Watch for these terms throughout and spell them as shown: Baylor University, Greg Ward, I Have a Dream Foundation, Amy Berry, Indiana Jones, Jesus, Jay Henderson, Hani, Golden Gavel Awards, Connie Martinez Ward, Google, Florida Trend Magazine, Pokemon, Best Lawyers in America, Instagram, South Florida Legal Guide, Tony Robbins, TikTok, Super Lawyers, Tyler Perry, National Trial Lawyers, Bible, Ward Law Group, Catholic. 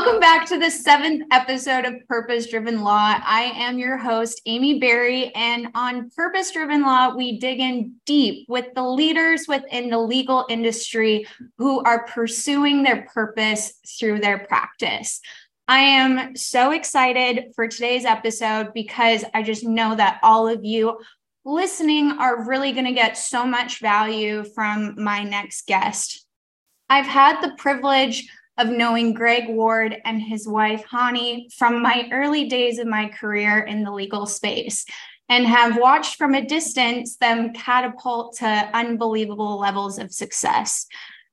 Welcome back to the 7th episode of Purpose Driven Law. I am your host, Amy Berry, and on Purpose Driven Law, we dig in deep with the leaders within the legal industry who are pursuing their purpose through their practice. I am so excited for today's episode because I just know that all of you listening are really going to get so much value from my next guest. I've had the privilege of knowing Greg Ward and his wife, Hani, from my early days of my career in the legal space and have watched from a distance them catapult to unbelievable levels of success.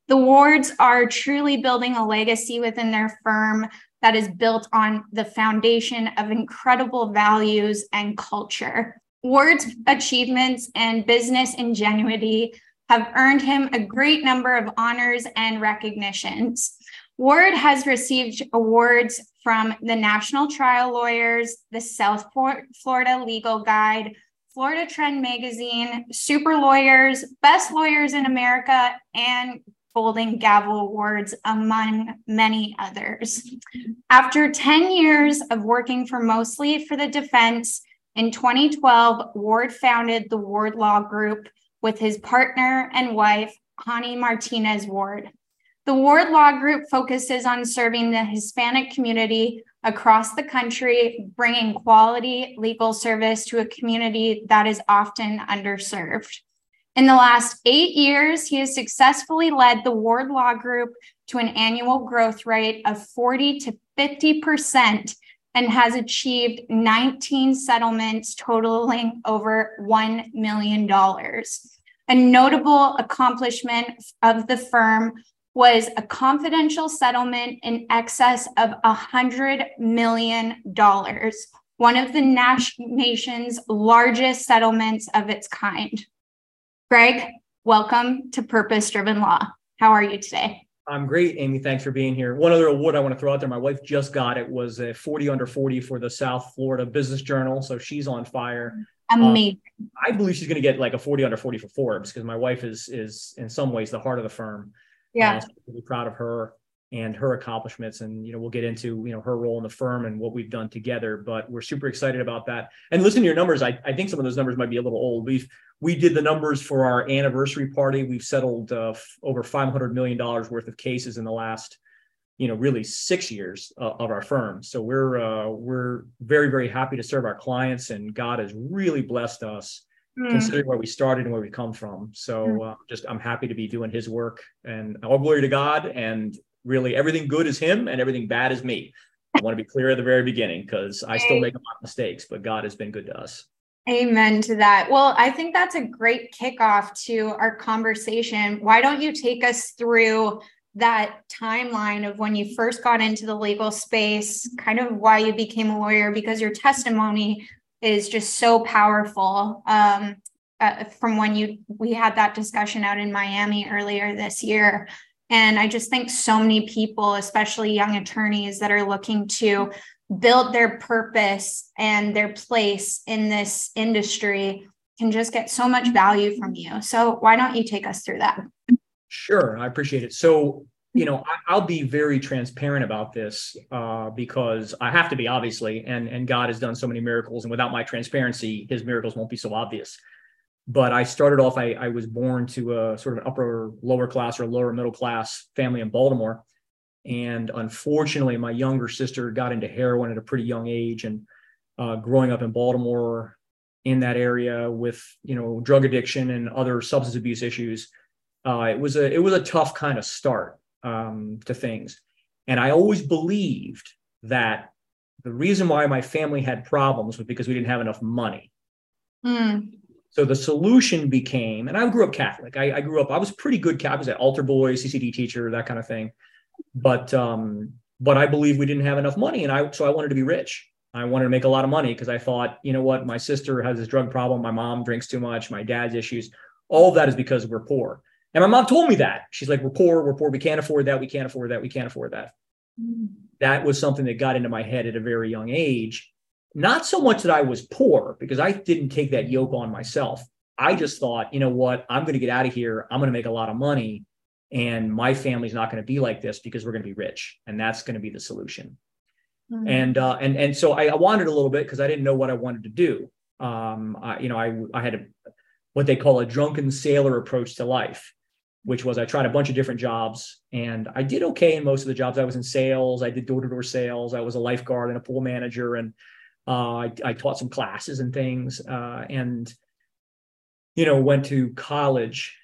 The Wards are truly building a legacy within their firm that is built on the foundation of incredible values and culture. Ward's achievements and business ingenuity have earned him a great number of honors and recognitions. Ward has received awards from the National Trial Lawyers, the South Florida Legal Guide, Florida Trend Magazine, Super Lawyers, Best Lawyers in America, and Golden Gavel Awards, among many others. After 10 years of working mostly for the defense, in 2012, Ward founded the Ward Law Group with his partner and wife, Connie Martinez Ward. The Ward Law Group focuses on serving the Hispanic community across the country, bringing quality legal service to a community that is often underserved. In the last 8 years, he has successfully led the Ward Law Group to an annual growth rate of 40 to 50% and has achieved 19 settlements totaling over $1 million. A notable accomplishment of the firm was a confidential settlement in excess of $100 million, one of the nation's largest settlements of its kind. Greg, welcome to Purpose Driven Law. How are you today? I'm great, Amy. Thanks for being here. One other award I want to throw out there, my wife just got it, was a 40 under 40 for the South Florida Business Journal. So she's on fire. Amazing. I believe she's going to get like a 40 under 40 for Forbes because my wife is in some ways the heart of the firm. Yeah, so really proud of her and her accomplishments, and we'll get into her role in the firm and what we've done together. But we're super excited about that. And listen to your numbers. I think some of those numbers might be a little old. We did the numbers for our anniversary party. We've settled over $500 million worth of cases in the last really 6 years of our firm. So we're very, very happy to serve our clients, and God has really blessed us. Considering where we started and where we come from. So I'm happy to be doing his work, and all glory to God, and really everything good is him and everything bad is me. I want to be clear at the very beginning because I still make a lot of mistakes, but God has been good to us. Amen to that. Well, I think that's a great kickoff to our conversation. Why don't you take us through that timeline of when you first got into the legal space, kind of why you became a lawyer, because your testimony is just so powerful from when we had that discussion out in Miami earlier this year. And I just think so many people, especially young attorneys that are looking to build their purpose and their place in this industry, can just get so much value from you. So why don't you take us through that? Sure, I appreciate it. So, I'll be very transparent about this because I have to be, obviously, and God has done so many miracles, and without my transparency, his miracles won't be so obvious. But I started off, I was born to a sort of an upper, lower class or lower middle class family in Baltimore. And unfortunately, my younger sister got into heroin at a pretty young age, and growing up in Baltimore in that area with, drug addiction and other substance abuse issues, it was a tough kind of start. To things. And I always believed that the reason why my family had problems was because we didn't have enough money. So the solution became, and I grew up Catholic. I was pretty good Catholic. I was an altar boy, CCD teacher, that kind of thing. But I believed we didn't have enough money. And so I wanted to be rich. I wanted to make a lot of money because I thought, my sister has this drug problem. My mom drinks too much. My dad's issues. All of that is because we're poor. And my mom told me that. She's like, we're poor, we can't afford that, we can't afford that, we can't afford that. That was something that got into my head at a very young age. Not so much that I was poor, because I didn't take that yoke on myself. I just thought, I'm going to get out of here, I'm going to make a lot of money, and my family's not going to be like this because we're going to be rich, and that's going to be the solution. Mm-hmm. And so I wandered a little bit because I didn't know what I wanted to do. I had what they call a drunken sailor approach to life, which was I tried a bunch of different jobs, and I did okay in most of the jobs. I was in sales. I did door-to-door sales. I was a lifeguard and a pool manager, and I taught some classes and things, and went to college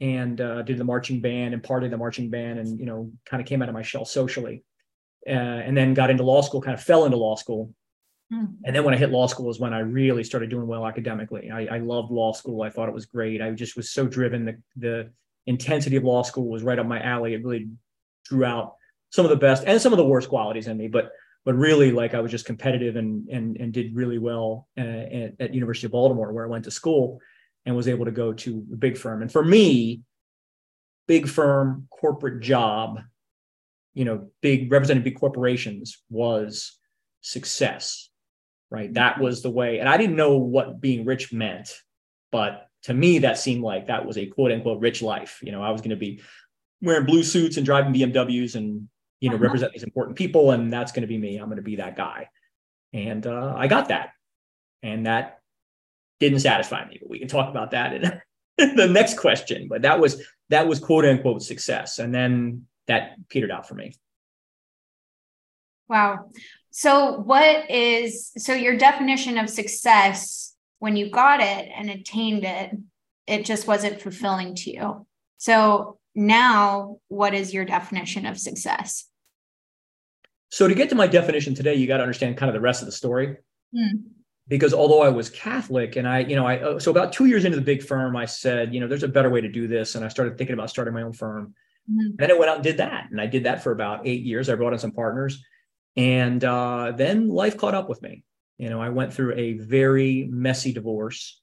and did the marching band and partied the marching band, and, kind of came out of my shell socially, and then got into law school, kind of fell into law school. And then when I hit law school is when I really started doing well academically. I loved law school. I thought it was great. I just was so driven. The intensity of law school was right up my alley. It really drew out some of the best and some of the worst qualities in me, but really, like, I was just competitive and did really well at University of Baltimore, where I went to school, and was able to go to a big firm. And for me, big firm, corporate job, representing big corporations was success, right? That was the way. And I didn't know what being rich meant, but to me, that seemed like that was a quote unquote rich life. I was going to be wearing blue suits and driving BMWs and, represent these important people. And that's going to be me. I'm going to be that guy. And I got that. And that didn't satisfy me, but we can talk about that in the next question. But that was quote unquote success. And then that petered out for me. Wow. So so your definition of success, when you got it and attained it, it just wasn't fulfilling to you. So now what is your definition of success? So to get to my definition today, you got to understand kind of the rest of the story. Because although I was Catholic and so about 2 years into the big firm, I said, there's a better way to do this. And I started thinking about starting my own firm. Then I went out and did that. And I did that for about 8 years. I brought in some partners. And then life caught up with me. I went through a very messy divorce.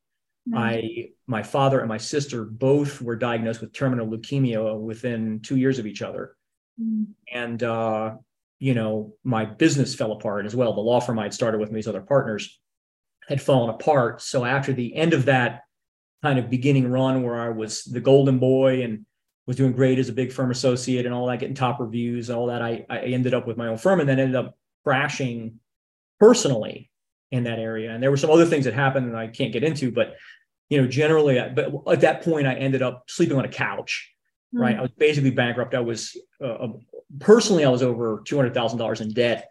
My father and my sister both were diagnosed with terminal leukemia within 2 years of each other. And, my business fell apart as well. The law firm I had started with these other partners had fallen apart. So after the end of that kind of beginning run where I was the golden boy and was doing great as a big firm associate and all that, getting top reviews and all that, I ended up with my own firm and then ended up crashing personally in that area. And there were some other things that happened that I can't get into, but, generally, but at that point I ended up sleeping on a couch, right? I was basically bankrupt. I was, personally, I was over $200,000 in debt,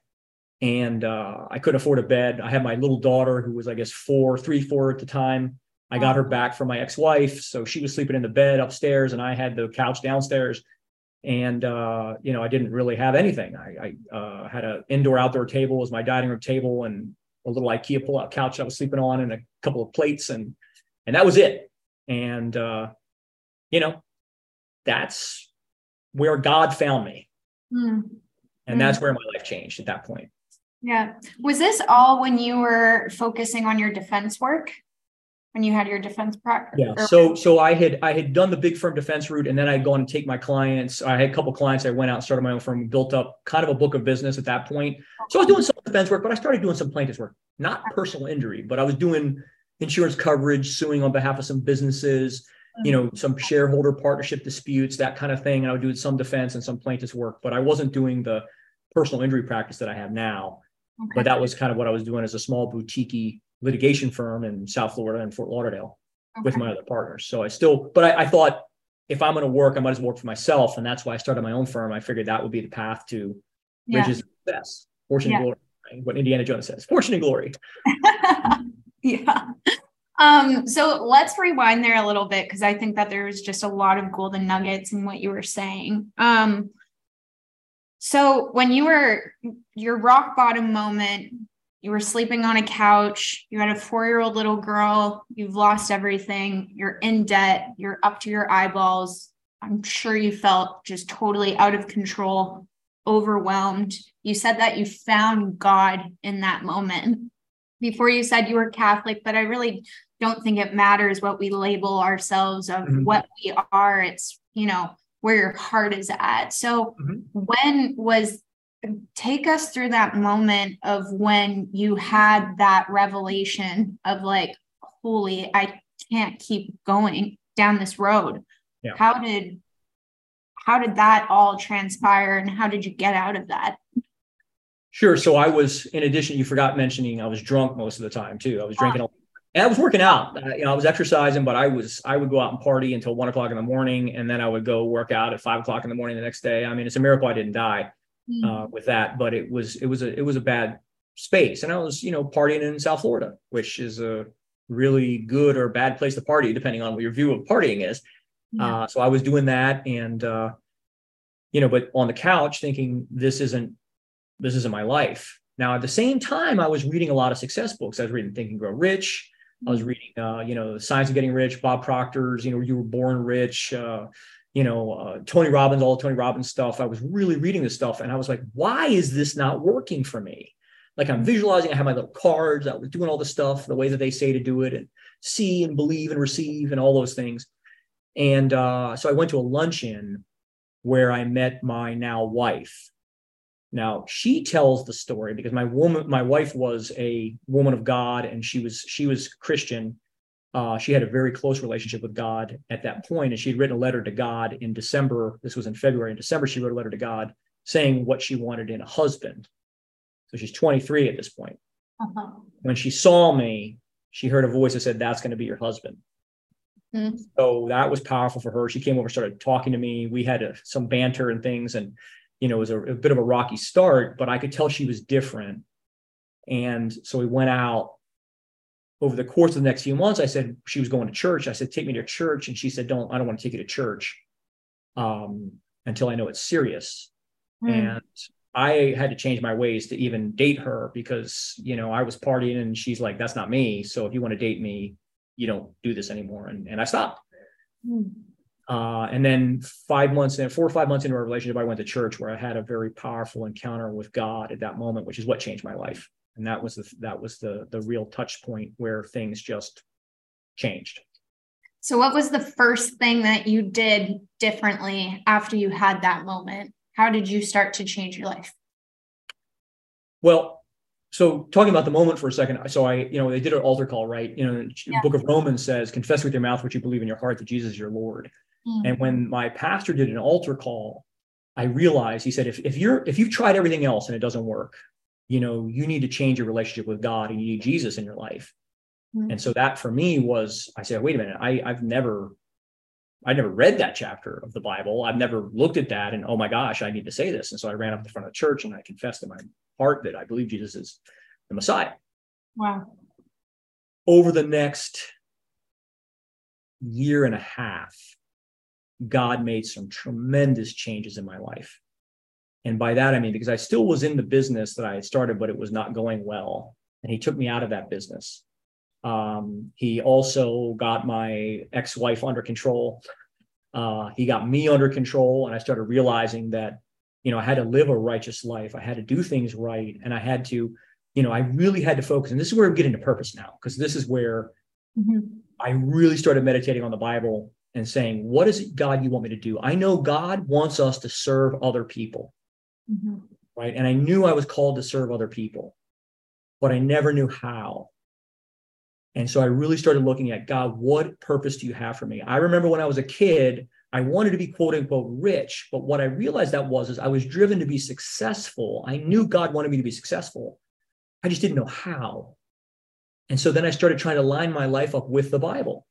and I couldn't afford a bed. I had my little daughter who was, I guess, four at the time. I got her back from my ex-wife. So she was sleeping in the bed upstairs and I had the couch downstairs. And, I didn't really have anything. I had an indoor-outdoor table as my dining room table and a little IKEA pull-out couch I was sleeping on and a couple of plates. And that was it. And, that's where God found me. And that's where my life changed at that point. Yeah. Was this all when you were focusing on your defense work? When you had your defense practice? Yeah. So I had done the big firm defense route, and then I'd gone and take my clients. I had a couple of clients. I went out and started my own firm, built up kind of a book of business at that point. So I was doing some defense work, but I started doing some plaintiff's work, not personal injury, but I was doing insurance coverage, suing on behalf of some businesses, some shareholder partnership disputes, that kind of thing. And I would do some defense and some plaintiff's work, but I wasn't doing the personal injury practice that I have now. Okay. But that was kind of what I was doing as a small boutique-y litigation firm in South Florida and Fort Lauderdale with my other partners. So I thought if I'm going to work, I might as well work for myself. And that's why I started my own firm. I figured that would be the path to riches and success, fortune and glory, right? What Indiana Jones says, fortune and glory. Yeah. So let's rewind there a little bit, because I think that there was just a lot of golden nuggets in what you were saying. So when you were, your rock bottom moment, you were sleeping on a couch, you had a 4-year-old little girl, you've lost everything, you're in debt, you're up to your eyeballs. I'm sure you felt just totally out of control, overwhelmed. You said that you found God in that moment. Before you said you were Catholic, but I really don't think it matters what we label ourselves of what we are. It's, where your heart is at. So take us through that moment of when you had that revelation of like, holy, I can't keep going down this road. Yeah. How did how did that all transpire and how did you get out of that? Sure. So I was, in addition, you forgot mentioning, I was drunk most of the time too. I was drinking all, and I was working out, you know, I was exercising, but I would go out and party until 1 o'clock in the morning. And then I would go work out at 5 o'clock in the morning the next day. I mean, it's a miracle I didn't die with that, but it was a bad space. And I was, you know, partying in South Florida, which is a really good or bad place to party, depending on what your view of partying is. Yeah. So I was doing that and, you know, but on the couch thinking this isn't my life. Now, at the same time, I was reading a lot of success books. I was reading Think and Grow Rich. I was reading, you know, The Science of Getting Rich, Bob Proctor's, you know, You Were Born Rich, you know, Tony Robbins, all the Tony Robbins stuff. I was really reading this stuff. And I was like, why is this not working for me? Like, I'm visualizing, I have my little cards, I was doing all the stuff, the way that they say to do it, and see and believe and receive and all those things. And so I went to a luncheon where I met my now wife. Now, she tells the story because my wife was a woman of God, and she was Christian. She had a very close relationship with God at that point, and she had written a letter to God in December. This was in February. In December, she wrote a letter to God saying what she wanted in a husband. So she's 23 at this point. Uh-huh. When she saw me, she heard a voice that said, "That's going to be your husband." Mm-hmm. So that was powerful for her. She came over, started talking to me. We had some banter and things, and you know, it was a bit of a rocky start, but I could tell she was different. And so we went out over the course of the next few months. I said, she was going to church. I said, take me to church. And she said, I don't want to take you to church until I know it's serious. Mm. And I had to change my ways to even date her because, you know, I was partying and she's like, that's not me. So if you want to date me, you don't do this anymore. And I stopped. Mm. And then 5 months in, 4 or 5 months into our relationship, I went to church where I had a very powerful encounter with God at that moment, which is what changed my life. And that was the real touch point where things just changed. So what was the first thing that you did differently after you had that moment? How did you start to change your life? Well, so talking about the moment for a second, so they did an altar call, right? You know, the book of Romans says, confess with your mouth what you believe in your heart that Jesus is your Lord. And when my pastor did an altar call, I realized, he said, if you've tried everything else and it doesn't work, you know, you need to change your relationship with God and you need Jesus in your life. Mm. And so that for me was, I said, wait a minute, I've never read that chapter of the Bible. I've never looked at that and, oh my gosh, I need to say this. And so I ran up to the front of the church and I confessed in my heart that I believe Jesus is the Messiah. Wow. Over the next year and a half, God made some tremendous changes in my life. And by that, I mean, because I still was in the business that I had started, but it was not going well. And he took me out of that business. He also got my ex-wife under control. He got me under control. And I started realizing that, you know, I had to live a righteous life. I had to do things right. And I had to, you know, I really had to focus. And this is where I'm getting to purpose now, because this is where I really started meditating on the Bible and saying, what is it, God, you want me to do? I know God wants us to serve other people, right? And I knew I was called to serve other people, but I never knew how. And so I really started looking at, God, what purpose do you have for me? I remember when I was a kid, I wanted to be quote unquote rich, but what I realized that was, is I was driven to be successful. I knew God wanted me to be successful. I just didn't know how. And so then I started trying to line my life up with the Bible.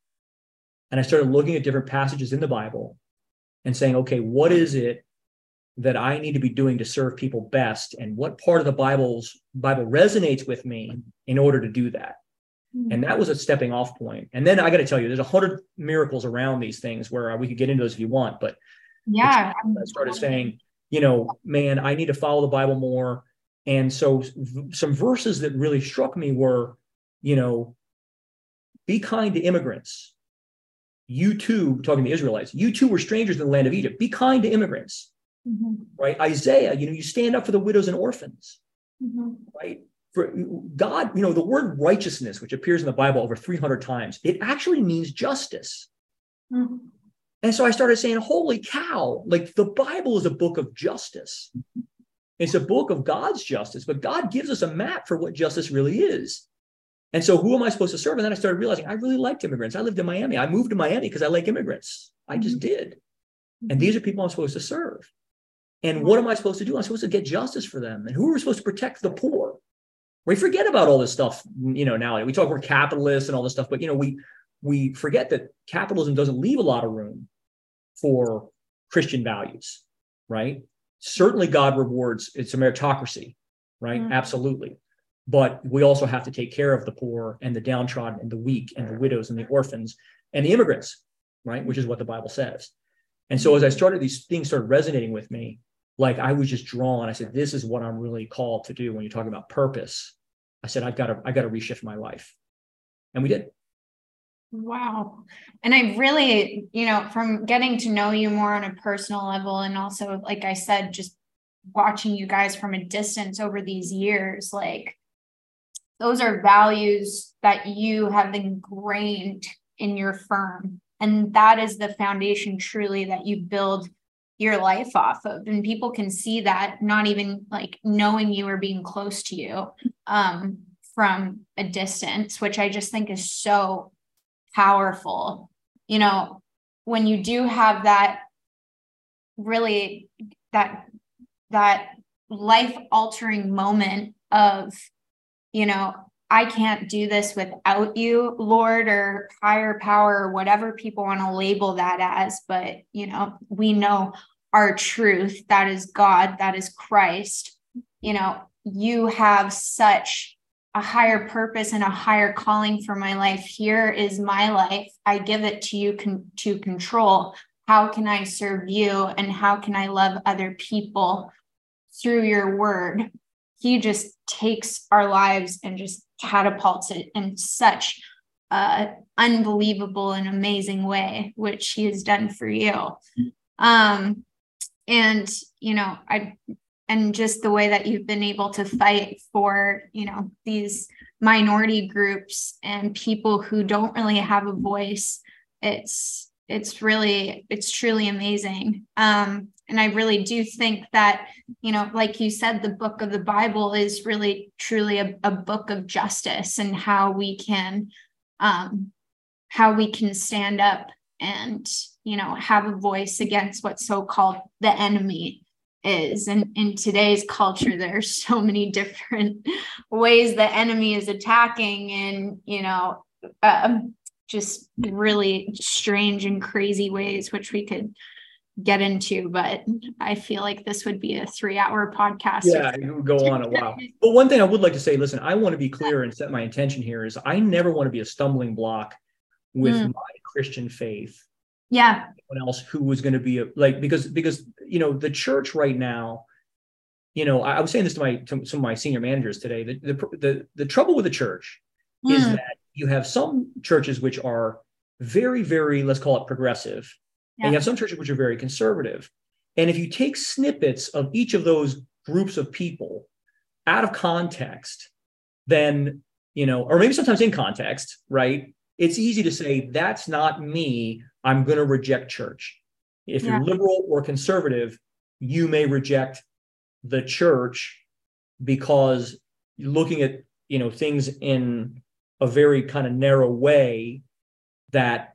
And I started looking at different passages in the Bible and saying, okay, what is it that I need to be doing to serve people best? And what part of the Bible resonates with me in order to do that? And that was a stepping off point. And then I got to tell you, there's 100 miracles around these things where we could get into those if you want. But yeah, I started saying, you know, man, I need to follow the Bible more. And so some verses that really struck me were, you know, be kind to immigrants. You too, talking to the Israelites, you too were strangers in the land of Egypt. Be kind to immigrants, right? Isaiah, you know, you stand up for the widows and orphans, right? For God, you know, the word righteousness, which appears in the Bible over 300 times, it actually means justice. And so I started saying, holy cow, like the Bible is a book of justice. It's a book of God's justice, but God gives us a map for what justice really is. And so who am I supposed to serve? And then I started realizing I really liked immigrants. I lived in Miami. I moved to Miami because I like immigrants. I just did. And these are people I'm supposed to serve. And what am I supposed to do? I'm supposed to get justice for them. And who are we supposed to protect? The poor. We forget about all this stuff, you know, now we talk we're capitalists and all this stuff, but, you know, we forget that capitalism doesn't leave a lot of room for Christian values, right? Certainly God rewards, it's a meritocracy, right? Mm-hmm. Absolutely. But we also have to take care of the poor and the downtrodden and the weak and the widows and the orphans and the immigrants, right? Which is what the Bible says. And so as I started, these things started resonating with me. Like I was just drawn. I said, this is what I'm really called to do. When you're talking about purpose, I said, I've got to reshift my life. And we did. Wow. And I really, you know, from getting to know you more on a personal level, and also, like I said, just watching you guys from a distance over these years, like those are values that you have ingrained in your firm. And that is the foundation truly that you build your life off of, and people can see that not even like knowing you or being close to you from a distance, which I just think is so powerful. You know, when you do have that really that life altering moment of, you know, I can't do this without you, Lord, or higher power, or whatever people want to label that as. But, you know, we know our truth. That is God. That is Christ. You know, you have such a higher purpose and a higher calling for my life. Here is my life. I give it to you to control. How can I serve you? And how can I love other people through your word? He just takes our lives and just catapults it in such an unbelievable and amazing way, which he has done for you. And, you know, and just the way that you've been able to fight for, you know, these minority groups and people who don't really have a voice. It's truly amazing. And I really do think that, you know, like you said, the book of the Bible is really truly a book of justice, and how we can stand up and, you know, have a voice against what so-called the enemy is. And in today's culture, there are so many different ways the enemy is attacking, and, you know, just really strange and crazy ways, which we could get into, but I feel like this would be a 3-hour podcast. Yeah, it would go on a while. But one thing I would like to say, listen, I want to be clear and set my intention here is I never want to be a stumbling block with my Christian faith. Yeah. Anyone else who was going to be because, you know, the church right now, you know, I was saying this to some of my senior managers today, that the trouble with the church is that you have some churches which are very, very, let's call it progressive. Yeah. And you have some churches which are very conservative. And if you take snippets of each of those groups of people out of context, then, you know, or maybe sometimes in context, right? It's easy to say, that's not me. I'm going to reject church. If you're liberal or conservative, you may reject the church because you're looking at, you know, things in a very kind of narrow way that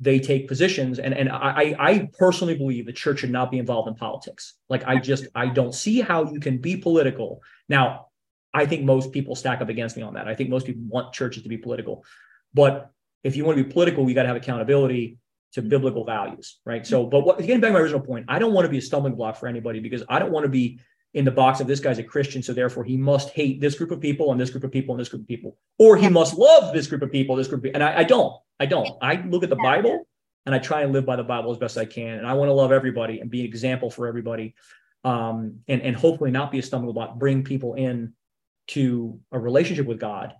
they take positions. And I personally believe the church should not be involved in politics. Like, I don't see how you can be political. Now, I think most people stack up against me on that. I think most people want churches to be political, but if you want to be political, you got to have accountability to biblical values, right? So, but getting back to my original point, I don't want to be a stumbling block for anybody, because I don't want to be in the box of, this guy's a Christian, so therefore he must hate this group of people and this group of people and this group of people, or he must love this group of people, this group of people. And I don't. I look at the Bible and I try and live by the Bible as best I can. And I want to love everybody and be an example for everybody, and hopefully not be a stumbling block, bring people in to a relationship with God,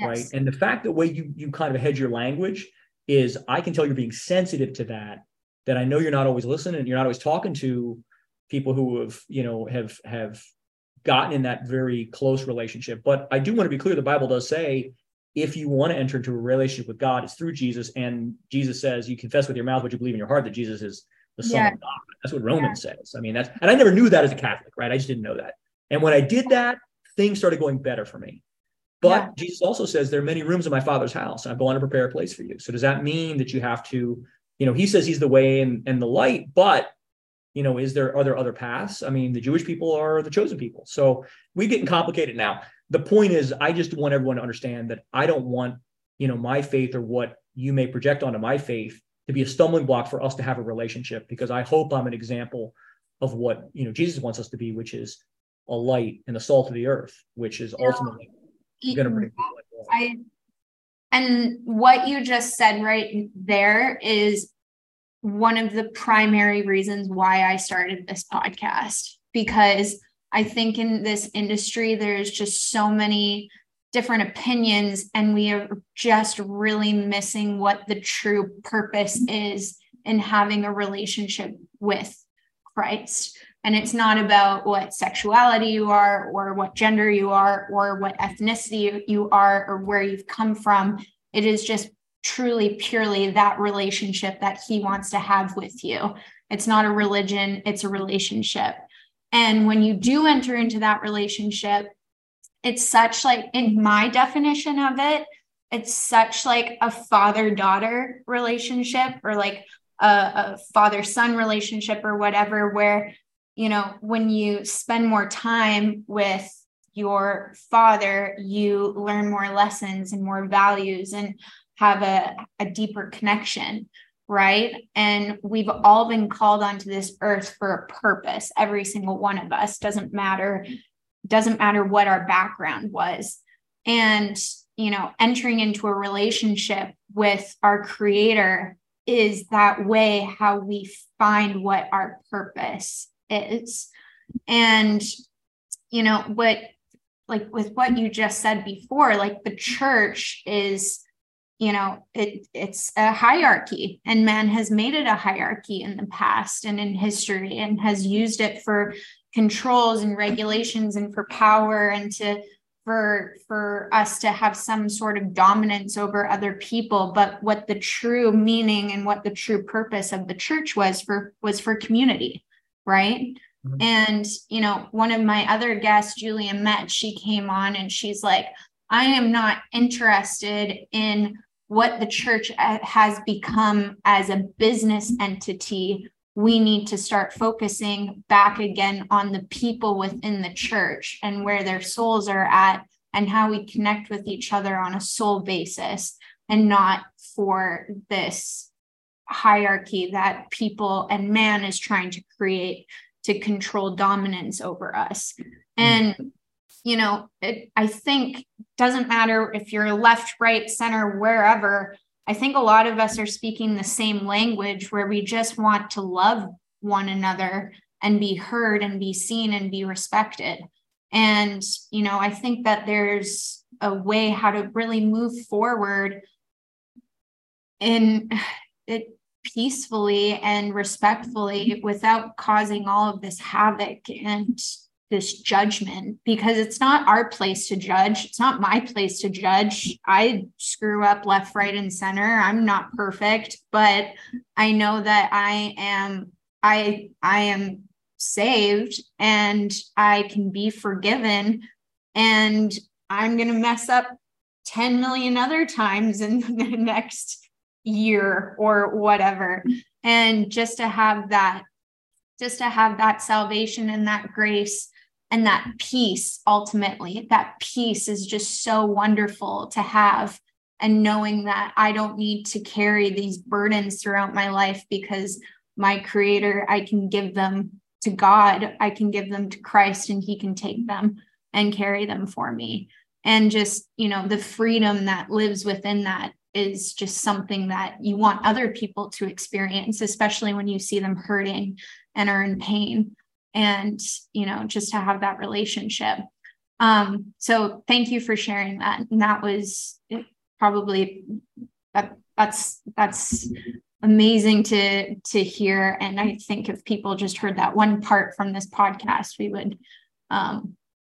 right? And the fact that way you kind of hedge your language is, I can tell you're being sensitive to that I know you're not always listening, you're not always talking to people who have gotten in that very close relationship. But I do want to be clear, the Bible does say, if you want to enter into a relationship with God, it's through Jesus. And Jesus says, you confess with your mouth, but you believe in your heart that Jesus is the Son of God. That's what Romans says. I mean, and I never knew that as a Catholic, right? I just didn't know that. And when I did that, things started going better for me. But Jesus also says, there are many rooms in my Father's house, and I'm going to prepare a place for you. So does that mean that you have to, you know, he says he's the way and the light, but you know, are there other paths? I mean, the Jewish people are the chosen people. So we're getting complicated now. The point is, I just want everyone to understand that I don't want, you know, my faith or what you may project onto my faith to be a stumbling block for us to have a relationship, because I hope I'm an example of what, you know, Jesus wants us to be, which is a light and the salt of the earth, which is ultimately going to bring people in. And what you just said right there is one of the primary reasons why I started this podcast, because I think in this industry, there's just so many different opinions, and we are just really missing what the true purpose is in having a relationship with Christ. And it's not about what sexuality you are, or what gender you are, or what ethnicity you are, or where you've come from. It is just truly, purely that relationship that he wants to have with you. It's not a religion, it's a relationship. And when you do enter into that relationship, it's such like, in my definition of it, it's such like a father-daughter relationship, or like a father-son relationship, or whatever, where, you know, when you spend more time with your father, you learn more lessons and more values and have a deeper connection, right? And we've all been called onto this earth for a purpose. Every single one of us. Doesn't matter what our background was. And, you know, entering into a relationship with our Creator is that way how we find what our purpose is. And, you know, what, like with what you just said before, like the church is, you know, it's a hierarchy, and man has made it a hierarchy in the past and in history, and has used it for controls and regulations and for power, and for us to have some sort of dominance over other people. But what the true meaning and what the true purpose of the church was for community, right? Mm-hmm. And, you know, one of my other guests, Julia Metz, she came on and she's like, I am not interested in what the church has become as a business entity. We need to start focusing back again on the people within the church and where their souls are at, and how we connect with each other on a soul basis, and not for this hierarchy that people and man is trying to create to control dominance over us. And, you know, I think doesn't matter if you're left, right, center, wherever, I think a lot of us are speaking the same language, where we just want to love one another and be heard and be seen and be respected. And, you know, I think that there's a way how to really move forward in it peacefully and respectfully, without causing all of this havoc and this judgment, because it's not our place to judge. It's not my place to judge. I screw up left, right, and center. I'm not perfect, but I know that I am saved, and I can be forgiven, and I'm going to mess up 10 million other times in the next year or whatever. And just to have that salvation and that grace and that peace, ultimately, that peace is just so wonderful to have. And knowing that I don't need to carry these burdens throughout my life, because my Creator, I can give them to God, I can give them to Christ, and He can take them and carry them for me. And just, you know, the freedom that lives within that is just something that you want other people to experience, especially when you see them hurting and are in pain. And, you know, just to have that relationship. So thank you for sharing that. And that was probably, that's amazing to hear. And I think if people just heard that one part from this podcast, we would. I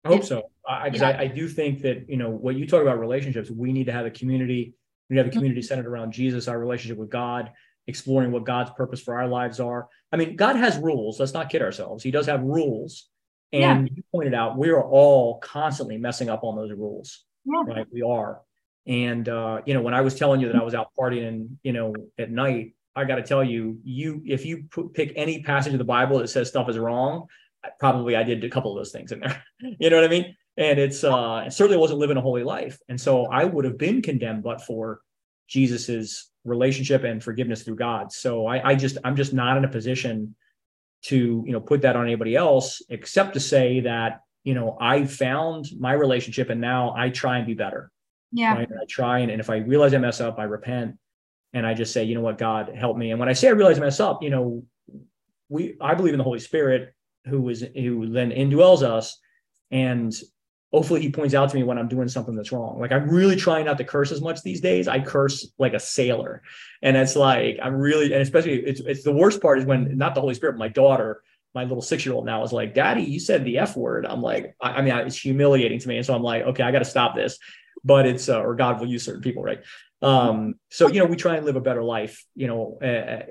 hope so. I do think that, you know, what you talk about relationships, we need to have a community. We have a community centered around Jesus, our relationship with God, exploring what God's purpose for our lives are. I mean, God has rules. Let's not kid ourselves. He does have rules. And you pointed out, we are all constantly messing up on those rules, right? We are. And, you know, when I was telling you that I was out partying, you know, at night, I got to tell you, if you pick any passage of the Bible that says stuff is wrong, probably I did a couple of those things in there. You know what I mean? And it's it certainly wasn't living a holy life. And so I would have been condemned, but for Jesus's relationship and forgiveness through God. So I'm just not in a position to, you know, put that on anybody else, except to say that, you know, I found my relationship and now I try and be better. Yeah. Right? I try. And if I realize I mess up, I repent. And I just say, you know what, God, help me. And when I say I realize I mess up, you know, I believe in the Holy Spirit who then indwells us. And hopefully he points out to me when I'm doing something that's wrong. Like, I'm really trying not to curse as much these days. I curse like a sailor. And it's like, and especially it's the worst part is when not the Holy Spirit, but my daughter, my little 6-year-old now is like, Daddy, you said the F word. I'm like, I mean, it's humiliating to me. And so I'm like, okay, I got to stop this, but it's, or God will use certain people. Right. So, you know, we try and live a better life, you know,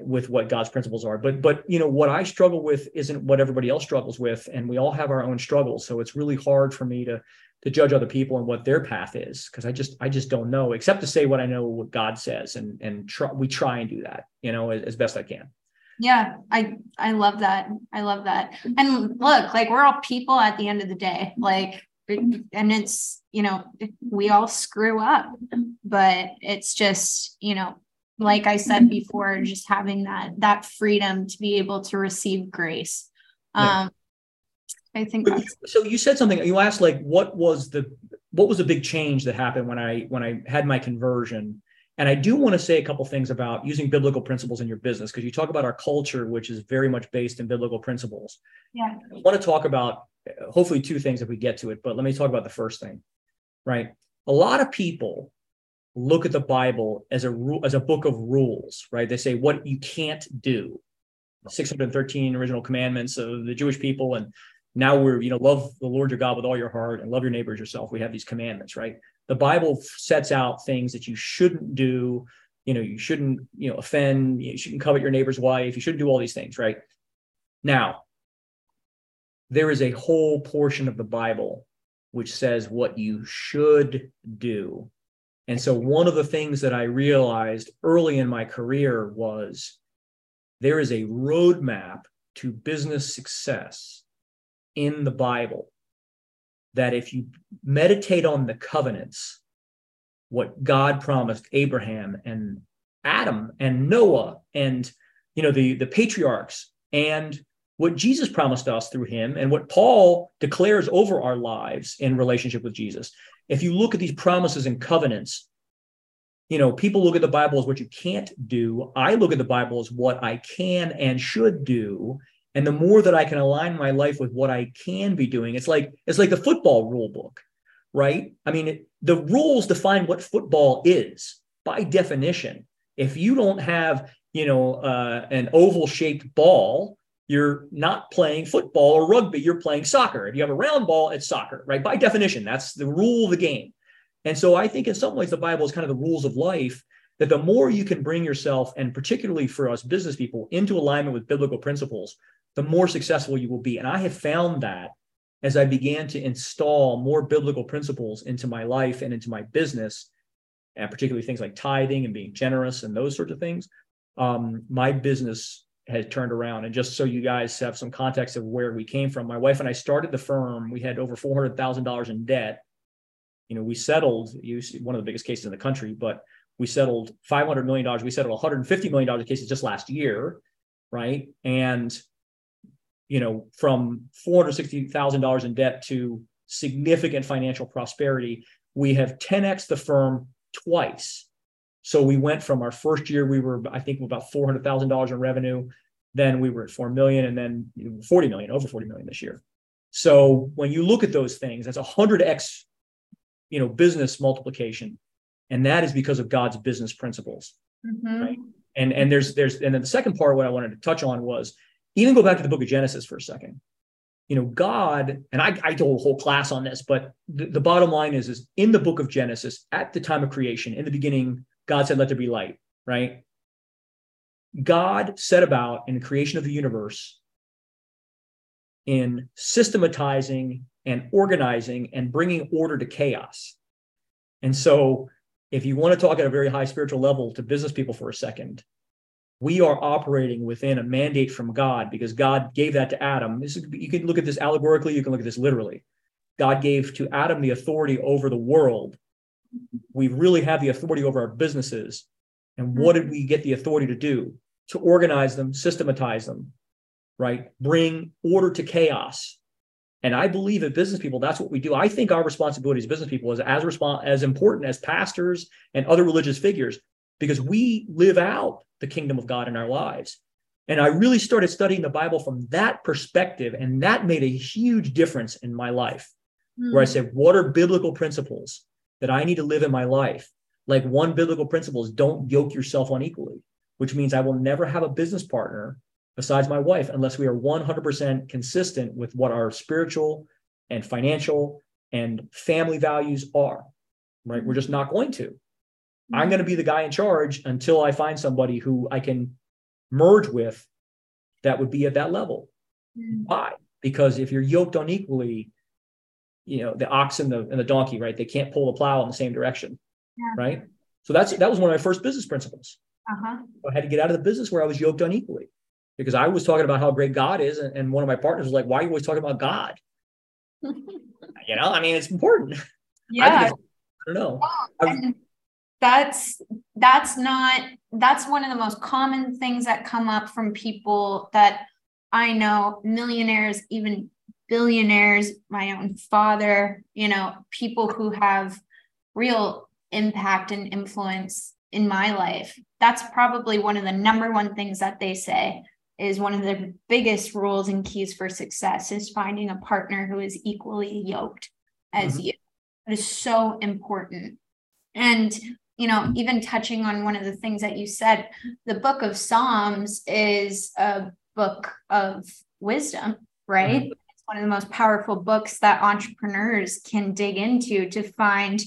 with what God's principles are, but, you know, what I struggle with isn't what everybody else struggles with. And we all have our own struggles. So it's really hard for me to judge other people and what their path is. Cause I just don't know, except to say what I know, what God says, and we try and do that, you know, as best I can. Yeah. I love that. I love that. And look, like, we're all people at the end of the day, like, and it's, you know, we all screw up, but it's just, you know, like I said before, just having that freedom to be able to receive grace. I think so. You said something, you asked, like, what was the big change that happened when I had my conversion? And I do want to say a couple things about using biblical principles in your business, because you talk about our culture, which is very much based in biblical principles. Yeah. I want to talk about hopefully two things if we get to it, but let me talk about the first thing, right? A lot of people look at the Bible as a book of rules, right? They say what you can't do, 613 original commandments of the Jewish people. And now we're, you know, love the Lord your God with all your heart and love your neighbor as yourself. We have these commandments, right? The Bible sets out things that you shouldn't do. You know, you shouldn't, you know, offend, you shouldn't covet your neighbor's wife. You shouldn't do all these things, right? Now, there is a whole portion of the Bible which says what you should do. And so one of the things that I realized early in my career was there is a roadmap to business success in the Bible, that if you meditate on the covenants, what God promised Abraham and Adam and Noah and, you know, the patriarchs, and what Jesus promised us through him, and what Paul declares over our lives in relationship with Jesus. If you look at these promises and covenants, you know, people look at the Bible as what you can't do. I look at the Bible as what I can and should do. And the more that I can align my life with what I can be doing, it's like the football rule book, right? I mean, the rules define what football is by definition. If you don't have, you know, an oval-shaped ball, you're not playing football or rugby, you're playing soccer. If you have a round ball, it's soccer, right? By definition, that's the rule of the game. And so I think in some ways, the Bible is kind of the rules of life, that the more you can bring yourself, and particularly for us business people, into alignment with biblical principles, the more successful you will be. And I have found that as I began to install more biblical principles into my life and into my business, and particularly things like tithing and being generous and those sorts of things, my business has turned around. And just so you guys have some context of where we came from, my wife and I started the firm. We had over $400,000 in debt. You know, we settled one of the biggest cases in the country, but we settled $500 million. We settled $150 million in cases just last year, right? And you know, from $460,000 in debt to significant financial prosperity, we have 10x the firm twice. So we went from our first year, we were, I think, about $400,000 in revenue. Then we were at $4 million, and then over $40 million this year. So when you look at those things, that's 100x, you know, business multiplication. And that is because of God's business principles, mm-hmm. right? And then the second part, what I wanted to touch on was, even go back to the book of Genesis for a second. You know, God, and I told a whole class on this, but the bottom line is in the book of Genesis, at the time of creation, in the beginning, God said, let there be light, right? God set about in the creation of the universe in systematizing and organizing and bringing order to chaos. And so if you want to talk at a very high spiritual level to business people for a second, we are operating within a mandate from God, because God gave that to Adam. This is, you can look at this allegorically, you can look at this literally. God gave to Adam the authority over the world. We really have the authority over our businesses. And what did we get the authority to do? To organize them, systematize them, right? Bring order to chaos. And I believe that business people, that's what we do. I think our responsibility as business people is as important as pastors and other religious figures, because we live out the kingdom of God in our lives. And I really started studying the Bible from that perspective. And that made a huge difference in my life, where I said, what are biblical principles that I need to live in my life? Like, one biblical principle is don't yoke yourself unequally, which means I will never have a business partner besides my wife unless we are 100% consistent with what our spiritual and financial and family values are, right? We're just not going to. I'm going to be the guy in charge until I find somebody who I can merge with that would be at that level. Why? Because if you're yoked unequally, you know, the ox and the donkey, right? They can't pull the plow in the same direction, right? So that was one of my first business principles. I had to get out of the business where I was yoked unequally, because I was talking about how great God is. And one of my partners was like, why are you always talking about God? You know, I mean, it's important. Yeah. I don't know. That's one of the most common things that come up from people that I know, millionaires, even billionaires, my own father, you know, people who have real impact and influence in my life. That's probably one of the number one things that they say is one of the biggest rules and keys for success is finding a partner who is equally yoked as you. It is so important. And, you know, even touching on one of the things that you said, the book of Psalms is a book of wisdom, right? It's one of the most powerful books that entrepreneurs can dig into to find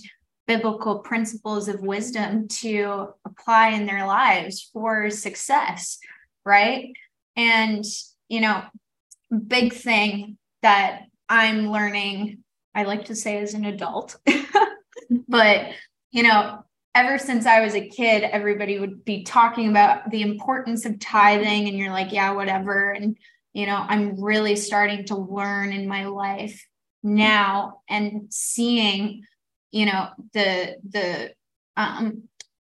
biblical principles of wisdom to apply in their lives for success, right? And, you know, big thing that I'm learning, I like to say as an adult, but you know, ever since I was a kid, everybody would be talking about the importance of tithing, and you're like, yeah, whatever. And, you know, I'm really starting to learn in my life now and seeing, you know, the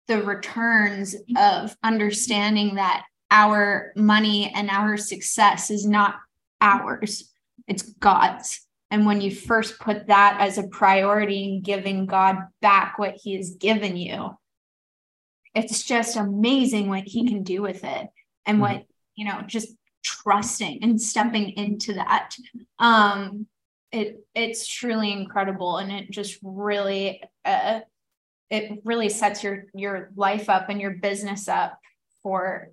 returns of understanding that our money and our success is not ours, it's God's. And when you first put that as a priority and giving God back what he has given you, it's just amazing what he can do with it. And what, you know, just trusting and stepping into that. It's truly incredible. And it just really, it really sets your life up and your business up for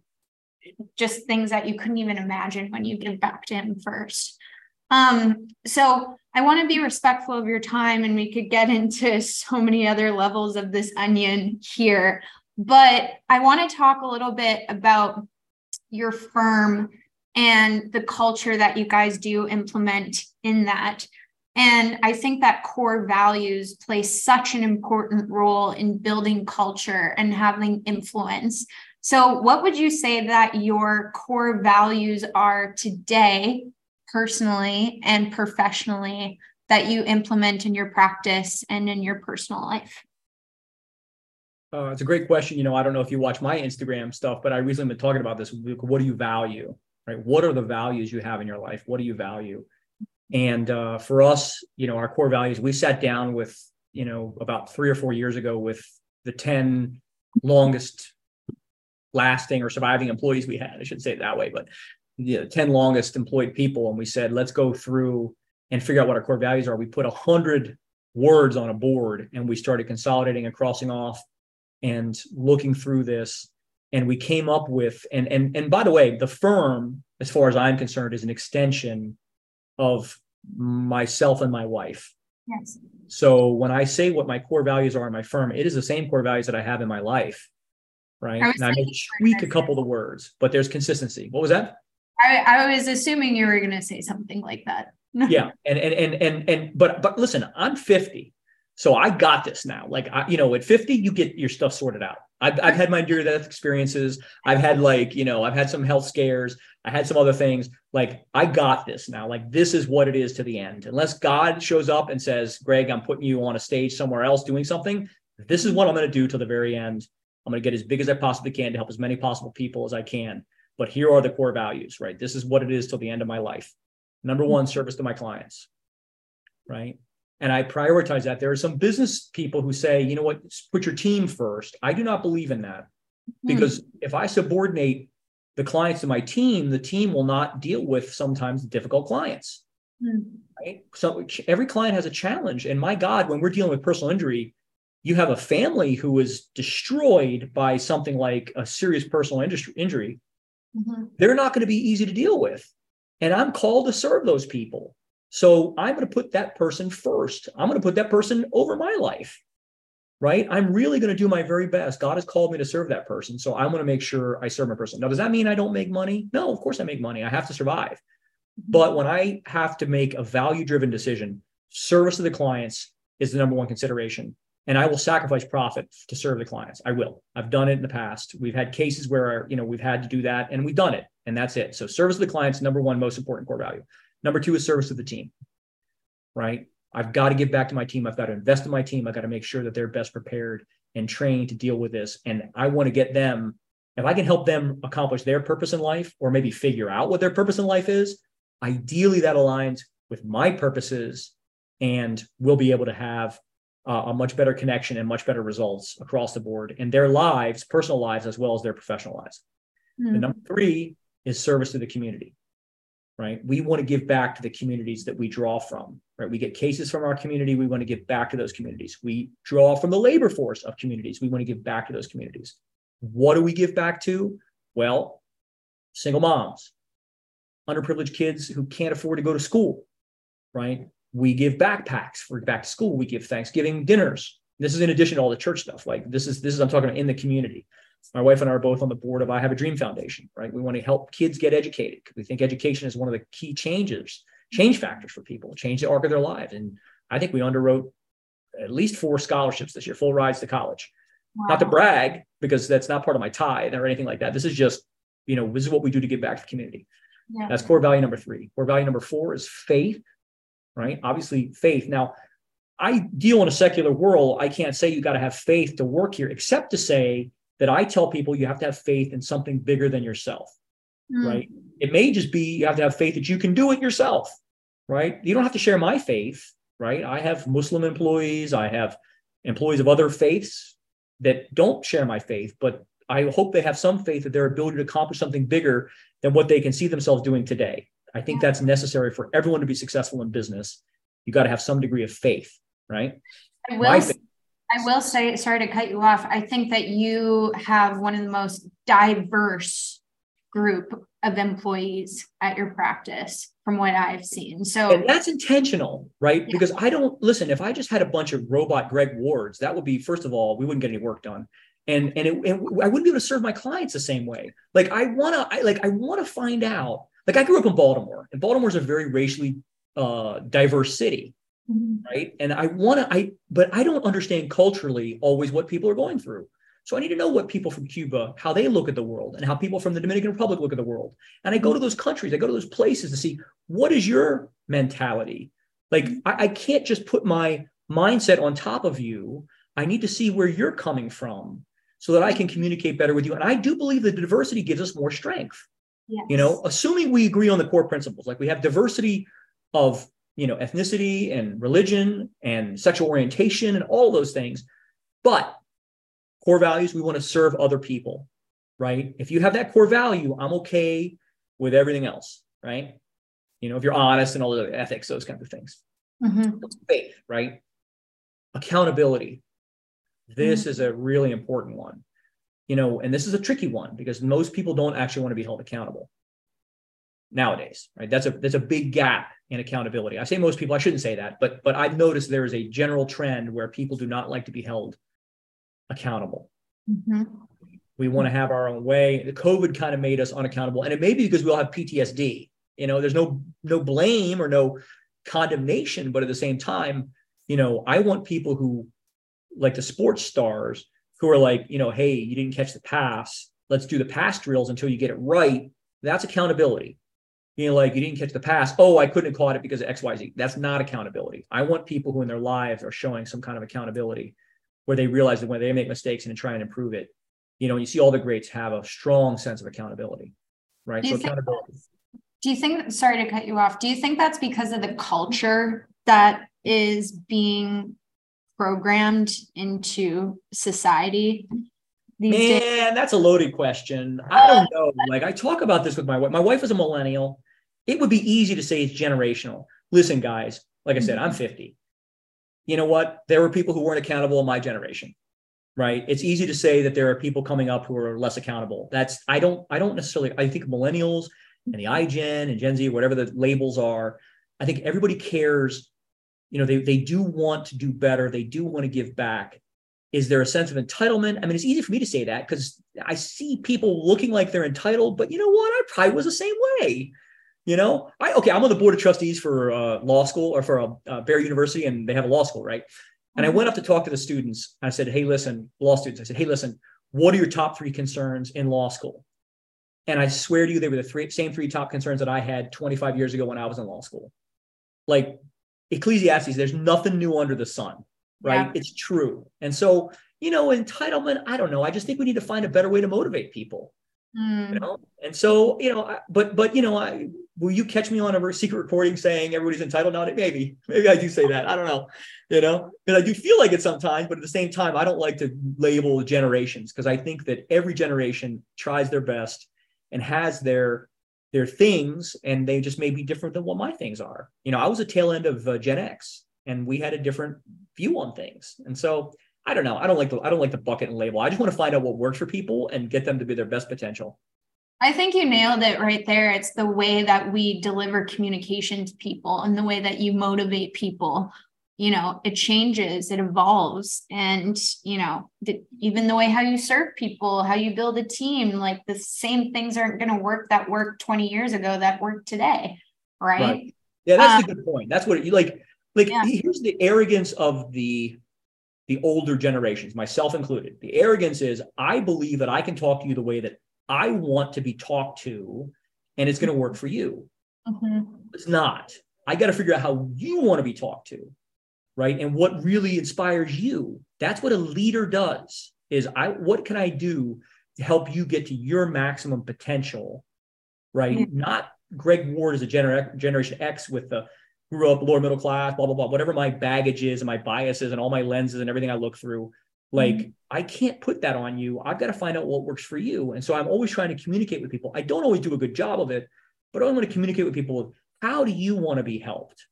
just things that you couldn't even imagine when you give back to him first. So I want to be respectful of your time, and we could get into so many other levels of this onion here, but I want to talk a little bit about your firm and the culture that you guys do implement in that. And I think that core values play such an important role in building culture and having influence. So what would you say that your core values are today, personally and professionally, that you implement in your practice and in your personal life? It's a great question. You know, I don't know if you watch my Instagram stuff, but I recently been talking about this. What do you value, right? What are the values you have in your life? What do you value? And for us, you know, our core values, we sat down with, you know, about 3 or 4 years ago with the 10 longest lasting or surviving employees we had. I shouldn't say it that way, but the 10 longest employed people. And we said, let's go through and figure out what our core values are. We put 100 words on a board, and we started consolidating and crossing off and looking through this. And we came up with, and by the way, the firm, as far as I'm concerned, is an extension of myself and my wife. Yes. So when I say what my core values are in my firm, it is the same core values that I have in my life. Right. And I may tweak a couple of the words, but there's consistency. What was that? I was assuming you were going to say something like that. Yeah. But listen, I'm 50. So I got this now. Like, at 50, you get your stuff sorted out. I've had my near-death experiences. I've had I've had some health scares. I had some other things. I got this now. This is what it is to the end. Unless God shows up and says, Greg, I'm putting you on a stage somewhere else doing something. This is what I'm going to do till the very end. I'm going to get as big as I possibly can to help as many possible people as I can. But here are the core values, right? This is what it is till the end of my life. Number 1, service to my clients, right? And I prioritize that. There are some business people who say, you know what, put your team first. I do not believe in that because if I subordinate the clients to my team, the team will not deal with sometimes difficult clients, right? So every client has a challenge. And my God, when we're dealing with personal injury, you have a family who is destroyed by something like a serious personal injury. They're not going to be easy to deal with. And I'm called to serve those people. So I'm going to put that person first. I'm going to put that person over my life, right? I'm really going to do my very best. God has called me to serve that person. So I'm going to make sure I serve my person. Now, does that mean I don't make money? No, of course I make money. I have to survive. But when I have to make a value-driven decision, service to the clients is the number 1 consideration. And I will sacrifice profit to serve the clients. I will. I've done it in the past. We've had cases where, we've had to do that and we've done it. And that's it. So service to the clients, number 1, most important core value. Number 2 is service to the team, right? I've got to give back to my team. I've got to invest in my team. I've got to make sure that they're best prepared and trained to deal with this. And I want to get them, if I can help them accomplish their purpose in life or maybe figure out what their purpose in life is, ideally that aligns with my purposes and we'll be able to have a much better connection and much better results across the board in their lives, personal lives, as well as their professional lives. And number 3 is service to the community. Right? We want to give back to the communities that we draw from, right? We get cases from our community. We want to give back to those communities. We draw from the labor force of communities. We want to give back to those communities. What do we give back to? Well, single moms, underprivileged kids who can't afford to go to school, right? We give backpacks for back to school. We give Thanksgiving dinners. This is in addition to all the church stuff. This is I'm talking about in the community. My wife and I are both on the board of I Have a Dream Foundation, right? We want to help kids get educated. We think education is one of the key change factors for people, change the arc of their lives. And I think we underwrote at least 4 scholarships this year, full rides to college. Wow. Not to brag, because that's not part of my tithe or anything like that. This is just, this is what we do to give back to the community. Yeah. That's core value number 3. Core value number 4 is faith, right? Obviously faith. Now, I deal in a secular world. I can't say you got to have faith to work here, except to say that I tell people you have to have faith in something bigger than yourself, right? It may just be you have to have faith that you can do it yourself, right? You don't have to share my faith, right? I have Muslim employees. I have employees of other faiths that don't share my faith, but I hope they have some faith that their ability to accomplish something bigger than what they can see themselves doing today. I think that's necessary for everyone to be successful in business. You got to have some degree of faith, right? I will say, sorry to cut you off. I think that you have one of the most diverse group of employees at your practice from what I've seen. So and that's intentional, right? Yeah. Because if I just had a bunch of robot Greg Wards, that would be, first of all, we wouldn't get any work done. And I wouldn't be able to serve my clients the same way. I want to find out, I grew up in Baltimore, and Baltimore's a very racially diverse city. Right. And but I don't understand culturally always what people are going through. So I need to know what people from Cuba, how they look at the world and how people from the Dominican Republic look at the world. And I go to those countries, I go to those places to see what is your mentality. I can't just put my mindset on top of you. I need to see where you're coming from so that I can communicate better with you. And I do believe that diversity gives us more strength, yes. Assuming we agree on the core principles, we have diversity of ethnicity and religion and sexual orientation and all those things. But core values, we want to serve other people, right? If you have that core value, I'm okay with everything else, right? If you're honest and all the ethics, those kinds of things. Faith, right? Accountability. This is a really important one, and this is a tricky one because most people don't actually want to be held accountable nowadays, right? That's a big gap in accountability. I say most people, I shouldn't say that, but I've noticed there is a general trend where people do not like to be held accountable. We want to have our own way. The COVID kind of made us unaccountable. And it may be because we all have PTSD, there's no blame or no condemnation, but at the same time, I want people who like the sports stars who are like, you know, hey, you didn't catch the pass. Let's do the pass drills until you get it right. That's accountability. You know, like, you didn't catch the pass. Oh, I couldn't have caught it because of X, Y, Z. That's not accountability. I want people who in their lives are showing some kind of accountability where they realize that when they make mistakes and then try and improve it, you know, you see all the greats have a strong sense of accountability, right? So accountability. Do you think, sorry to cut you off, do you think that's because of the culture that is being programmed into society these days? Man, that's a loaded question. I don't know. Like, I talk about this with my wife. My wife is a millennial. It would be easy to say it's generational. Listen, guys, like I said, I'm 50. You know what? There were people who weren't accountable in my generation, right? It's easy to say that there are people coming up who are less accountable. That's, I don't necessarily, I think millennials and the iGen and Gen Z, whatever the labels are, I think everybody cares. You know, they do want to do better. They do want to give back. Is there a sense of entitlement? I mean, it's easy for me to say that because I see people looking like they're entitled, but you know what? I probably was the same way. You know, I'm on the board of trustees for law school, or for Baylor University, and they have a law school, right? And I went up to talk to the students. I said, hey, listen, law students, I said, hey, listen, what are your top three concerns in law school? And I swear to you, they were the same three top concerns that I had 25 years ago when I was in law school. Like, Ecclesiastes, there's nothing new under the sun, right? Yeah. It's true. And so, you know, entitlement, I don't know. I just think we need to find a better way to motivate people, you know? And so, you know, but, you know, will you catch me on a secret recording saying everybody's entitled now? Maybe I do say that. I don't know, you know, because I do feel like it sometimes, but at the same time, I don't like to label generations because I think that every generation tries their best and has their things, and they just may be different than what my things are. You know, I was a tail end of Gen X, and we had a different view on things. And so I don't know. I don't like the bucket and label. I just want to find out what works for people and get them to be their best potential. I think you nailed it right there. It's the way that we deliver communication to people and the way that you motivate people. You know, it changes, it evolves. And, you know, even the way how you serve people, how you build a team, like the same things aren't going to work that worked 20 years ago that work today. Right. Yeah. That's a good point. That's what yeah. Here's the arrogance of the older generations, myself included. The arrogance is, I believe that I can talk to you the way that I want to be talked to, and it's going to work for you. It's not. I got to figure out how you want to be talked to. Right. And what really inspires you. That's what a leader does, is what can I do to help you get to your maximum potential? Right. Mm-hmm. Not Greg Ward is a generation X with the grew up lower middle class, blah, blah, blah, whatever my baggage is and my biases and all my lenses and everything I look through. Like, I can't put that on you. I've got to find out what works for you. And so I'm always trying to communicate with people. I don't always do a good job of it, but I want to communicate with people. How do you want to be helped?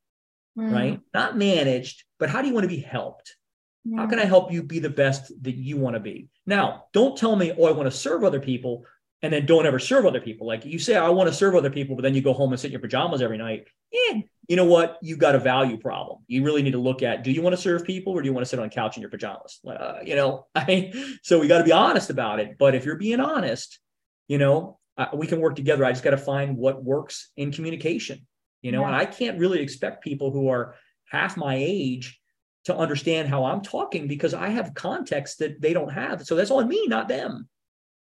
Right? Not managed, but how do you want to be helped? Yeah. How can I help you be the best that you want to be? Now, don't tell me, oh, I want to serve other people, and then don't ever serve other people. Like, you say, I want to serve other people, but then you go home and sit in your pajamas every night. You know what? You've got a value problem. You really need to look at, do you want to serve people, or do you want to sit on a couch in your pajamas? You know, I mean, so we got to be honest about it. But if you're being honest, you know, we can work together. I just got to find what works in communication. You know, and I can't really expect people who are half my age to understand how I'm talking, because I have context that they don't have. So that's on me, not them.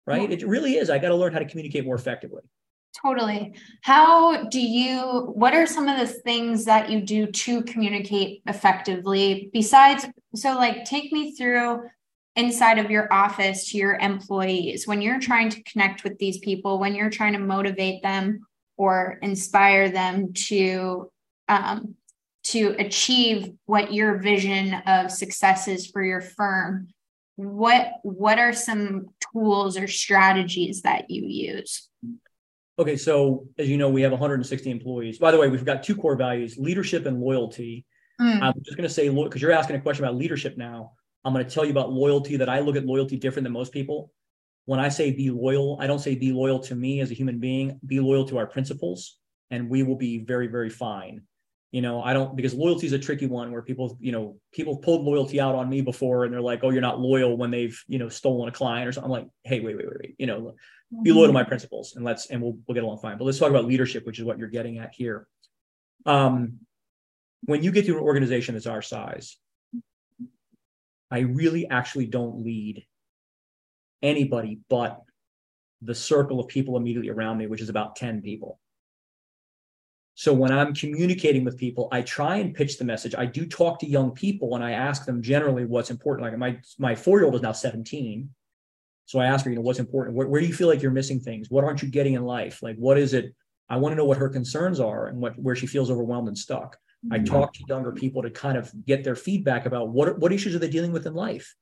Right. It really is. I got to learn how to communicate more effectively. Totally. What are some of the things that you do to communicate effectively besides? So, like, take me through inside of your office to your employees when you're trying to connect with these people, when you're trying to motivate them or inspire them to achieve what your vision of success is for your firm. What are some tools or strategies that you use? Okay, so as you know, we have 160 employees. By the way, we've got two core values, leadership and loyalty. I'm just going to say, because you're asking a question about leadership now, I'm going to tell you about loyalty, that I look at loyalty different than most people. When I say be loyal, I don't say be loyal to me as a human being, be loyal to our principles, and we will be very, very fine. You know, because loyalty is a tricky one where people pulled loyalty out on me before, and they're like, oh, you're not loyal when they've, you know, stolen a client or something. I'm like, hey, wait, you know, be loyal to my principles, and we'll get along fine. But let's talk about leadership, which is what you're getting at here. When you get to an organization that's our size, I really actually don't lead anybody but the circle of people immediately around me, which is about 10 people. So when I'm communicating with people, I try and pitch the message. I do talk to young people and I ask them generally what's important. Like my 4-year-old is now 17. So I ask her, what's important? Where do you feel like you're missing things? What aren't you getting in life? Like, what is it? I want to know what her concerns are and where she feels overwhelmed and stuck. Mm-hmm. I talk to younger people to kind of get their feedback about what issues are they dealing with in life,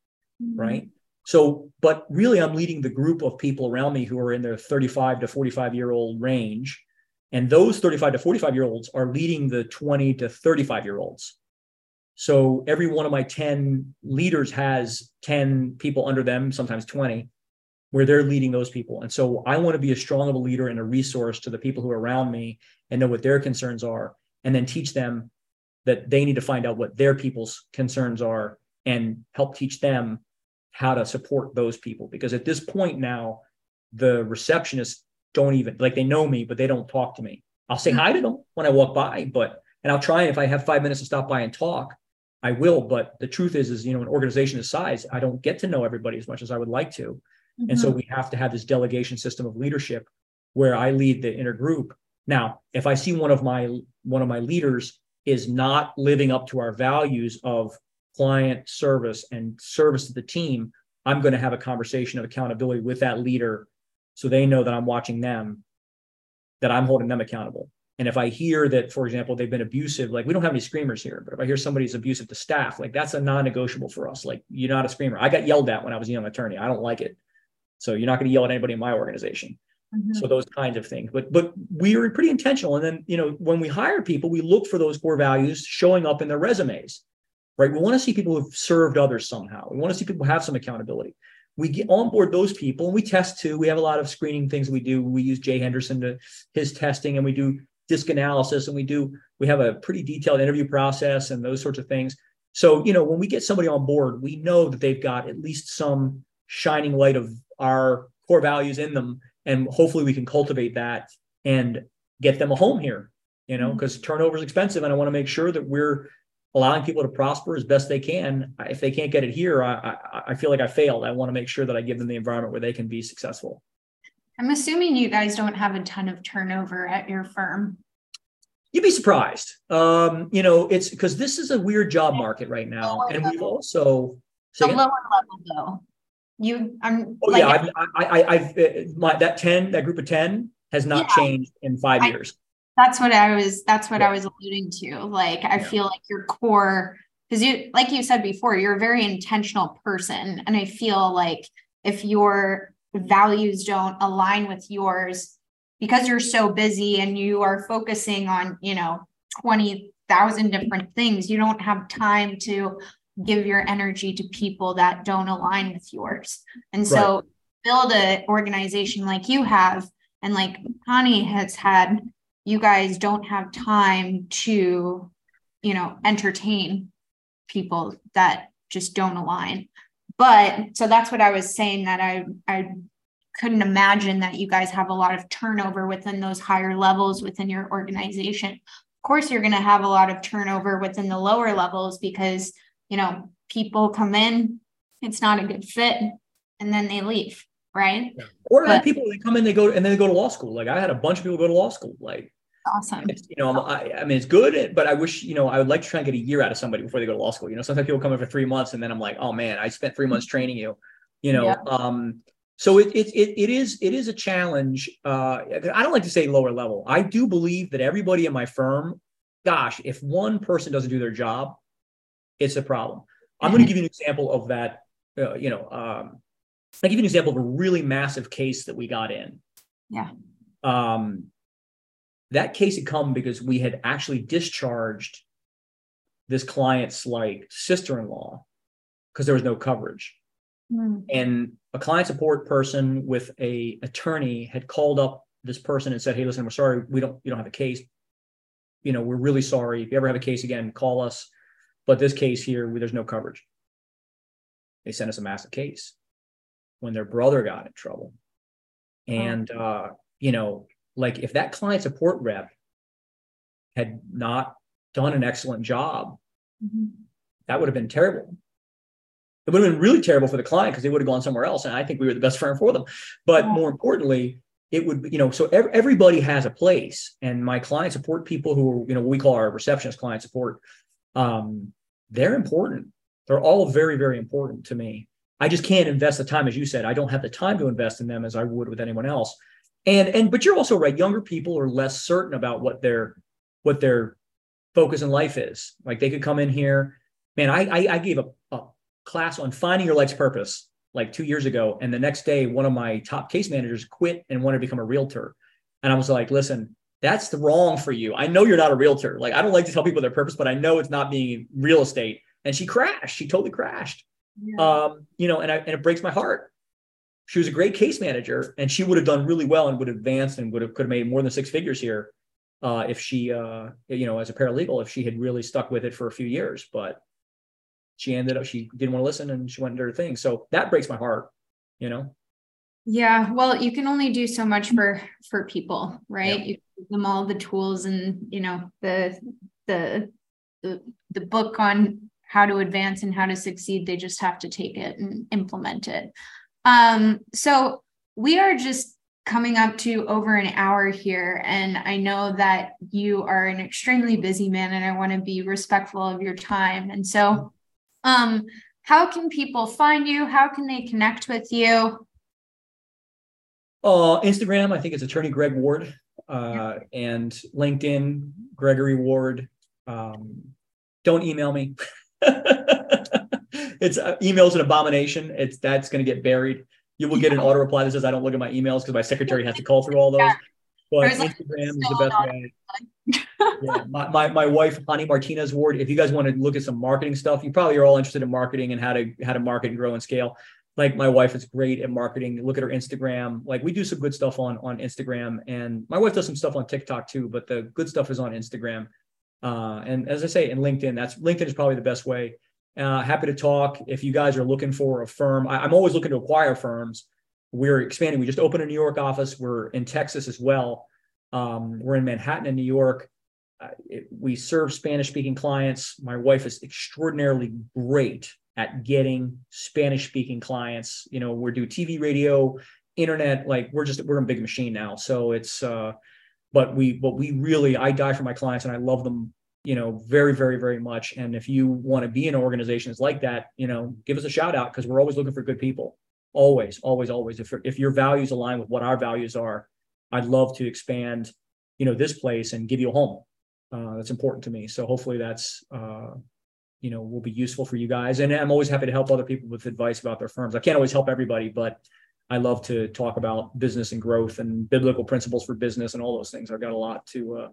mm-hmm. right? So, but really I'm leading the group of people around me who are in their 35 to 45-year-old range. And those 35 to 45-year-olds are leading the 20 to 35-year-olds. So every one of my 10 leaders has 10 people under them, sometimes 20, where they're leading those people. And so I want to be as strong of a leader and a resource to the people who are around me and know what their concerns are, and then teach them that they need to find out what their people's concerns are and help teach them how to support those people. Because at this point now, the receptionists don't even, like, they know me, but they don't talk to me. I'll say hi to them when I walk by, and I'll try, and if I have 5 minutes to stop by and talk, I will. But the truth is, an organization this size, I don't get to know everybody as much as I would like to. Mm-hmm. And so we have to have this delegation system of leadership where I lead the inner group. Now, if I see one of my leaders is not living up to our values of client service and service to the team, I'm going to have a conversation of accountability with that leader so they know that I'm watching them, that I'm holding them accountable. And if I hear that, for example, they've been abusive, like, we don't have any screamers here, but if I hear somebody's abusive to staff, like, that's a non-negotiable for us. Like, you're not a screamer. I got yelled at when I was a young attorney. I don't like it. So you're not going to yell at anybody in my organization. Mm-hmm. So those kinds of things, but we are pretty intentional. And then, when we hire people, we look for those core values showing up in their resumes, right? We want to see people who've served others somehow. We want to see people have some accountability. We get on board those people and we test too. We have a lot of screening things we do. We use Jay Henderson to his testing, and we do disc analysis, and we have a pretty detailed interview process and those sorts of things. So, when we get somebody on board, we know that they've got at least some shining light of our core values in them. And hopefully we can cultivate that and get them a home here, because turnover is expensive. And I want to make sure that we're allowing people to prosper as best they can. If they can't get it here, I feel like I failed. I want to make sure that I give them the environment where they can be successful. I'm assuming you guys don't have a ton of turnover at your firm. You'd be surprised. It's because this is a weird job market right now. And we've also... The lower level, though. That group of 10 has not changed in 5 years. That's what I was alluding to. I feel like your core, because like you said before, you're a very intentional person. And I feel like if your values don't align with yours, because you're so busy and you are focusing on, 20,000 different things, you don't have time to give your energy to people that don't align with yours. And so build an organization like you have, and like Connie has had, you guys don't have time to, entertain people that just don't align. But so that's what I was saying, that I couldn't imagine that you guys have a lot of turnover within those higher levels within your organization. Of course, you're going to have a lot of turnover within the lower levels because people come in, it's not a good fit, and then they leave, right? Yeah. Or like people, they come in, they go to law school. Like, I had a bunch of people go to law school. Like, awesome. I mean, it's good, but I wish, I would like to try and get a year out of somebody before they go to law school. Sometimes people come in for 3 months, and then I'm like, oh man, I spent 3 months training you. So it is a challenge. I don't like to say lower level. I do believe that everybody in my firm, gosh, if one person doesn't do their job, it's a problem. I'm going to give you an example of that. I'll give you an example of a really massive case that we got in. Yeah. That case had come because we had actually discharged this client's sister-in-law because there was no coverage. Mm. And a client support person with an attorney had called up this person and said, "Hey, listen, we're sorry. You don't have a case. We're really sorry. If you ever have a case again, call us. But this case here, there's no coverage." They sent us a massive case when their brother got in trouble. And, if that client support rep had not done an excellent job, that would have been terrible. It would have been really terrible for the client because they would have gone somewhere else. And I think we were the best firm for them. But more importantly, it would, you know, so everybody has a place. And my client support people who are, you know, we call our receptionist client support, they're important. They're all very, very important to me. I just can't invest the time, as you said. I don't have the time to invest in them as I would with anyone else. And but you're also right. Younger people are less certain about what their focus in life is. Like they could come in here, man. I gave a class on finding your life's purpose like 2 years ago, and the next day, one of my top case managers quit and wanted to become a realtor. And I was like, listen, that's wrong for you. I know you're not a realtor. Like I don't like to tell people their purpose, but I know it's not being real estate. And she crashed. She totally crashed. Yeah. You know, and it breaks my heart. She was a great case manager and she would have done really well and would have advanced and could have made more than six figures here if she, you know, as a paralegal, if she had really stuck with it for a few years. But she ended up, she didn't want to listen and she went and did her thing. So that breaks my heart, you know? Yeah. Well, you can only do so much for people, right? Yeah. You give them all the tools and, you know, the book on how to advance and how to succeed. They just have to take it and implement it. So we are just coming up to over an hour here, and I know that you are an extremely busy man and I want to be respectful of your time. And so, how can people find you? How can they connect with you? Instagram, I think it's Attorney Greg Ward, yeah. And LinkedIn, Gregory Ward. Don't email me. It's email's an abomination. That's going to get buried. You will get an auto reply that says I don't look at my emails because my secretary has to call through all those. Yeah. But Instagram is the best way. Yeah. My wife, Connie Martinez Ward. If you guys want to look at some marketing stuff, you probably are all interested in marketing and how to market and grow and scale. Like my wife is great at marketing. Look at her Instagram. Like we do some good stuff on Instagram, and my wife does some stuff on TikTok too. But the good stuff is on Instagram. And as I say, in LinkedIn, LinkedIn is probably the best way. Happy to talk. If you guys are looking for a firm, I'm always looking to acquire firms. We're expanding. We just opened a New York office. We're in Texas as well. We're in Manhattan and New York. We serve Spanish-speaking clients. My wife is extraordinarily great at getting Spanish-speaking clients. You know, we do TV, radio, internet. Like we're a big machine now. So it's, but we really, I die for my clients and I love them, you know, very, very, very much. And if you want to be in organizations like that, you know, give us a shout out because we're always looking for good people. Always, always, always. If your values align with what our values are, I'd love to expand, you know, this place and give you a home. That's important to me. So hopefully that's, you know, will be useful for you guys. And I'm always happy to help other people with advice about their firms. I can't always help everybody, but I love to talk about business and growth and biblical principles for business and all those things. I've got a lot to,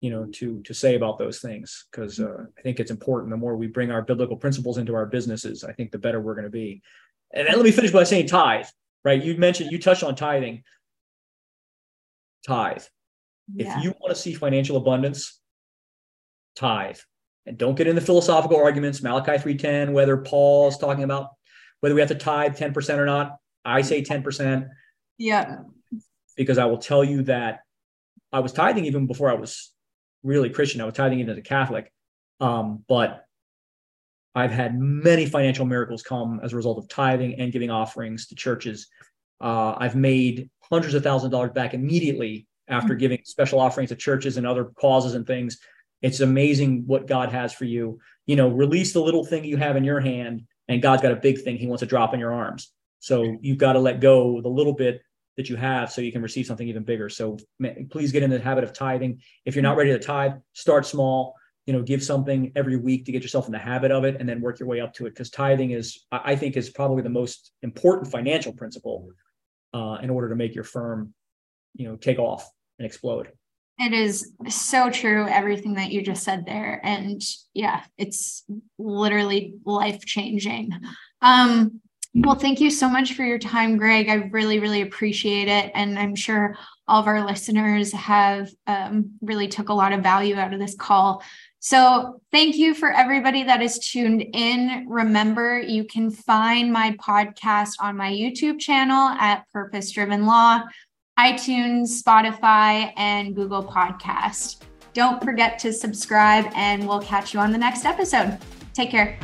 you know, to say about those things, because I think it's important. The more we bring our biblical principles into our businesses, I think the better we're going to be. And then let me finish by saying tithe, right? You touched on tithing. Tithe. Yeah. If you want to see financial abundance, tithe. And don't get into philosophical arguments, Malachi 3:10, whether Paul is talking about whether we have to tithe 10% or not. I say 10%. Yeah. Because I will tell you that I was tithing even before I was really Christian. I was tithing into the Catholic, but I've had many financial miracles come as a result of tithing and giving offerings to churches. I've made hundreds of thousands of dollars back immediately after giving special offerings to churches and other causes and things. It's amazing what God has for you. You know, release the little thing you have in your hand, and God's got a big thing He wants to drop in your arms. So you've got to let go the little bit that you have so you can receive something even bigger. So please get in the habit of tithing. If you're not ready to tithe, start small, you know, give something every week to get yourself in the habit of it and then work your way up to it. Because tithing is, I think, is probably the most important financial principle in order to make your firm, you know, take off and explode. It is so true, everything that you just said there. And yeah, it's literally life-changing. Well, thank you so much for your time, Greg. I really, really appreciate it. And I'm sure all of our listeners have really took a lot of value out of this call. So thank you for everybody that is tuned in. Remember, you can find my podcast on my YouTube channel at Purpose Driven Law, iTunes, Spotify, and Google Podcast. Don't forget to subscribe, and we'll catch you on the next episode. Take care.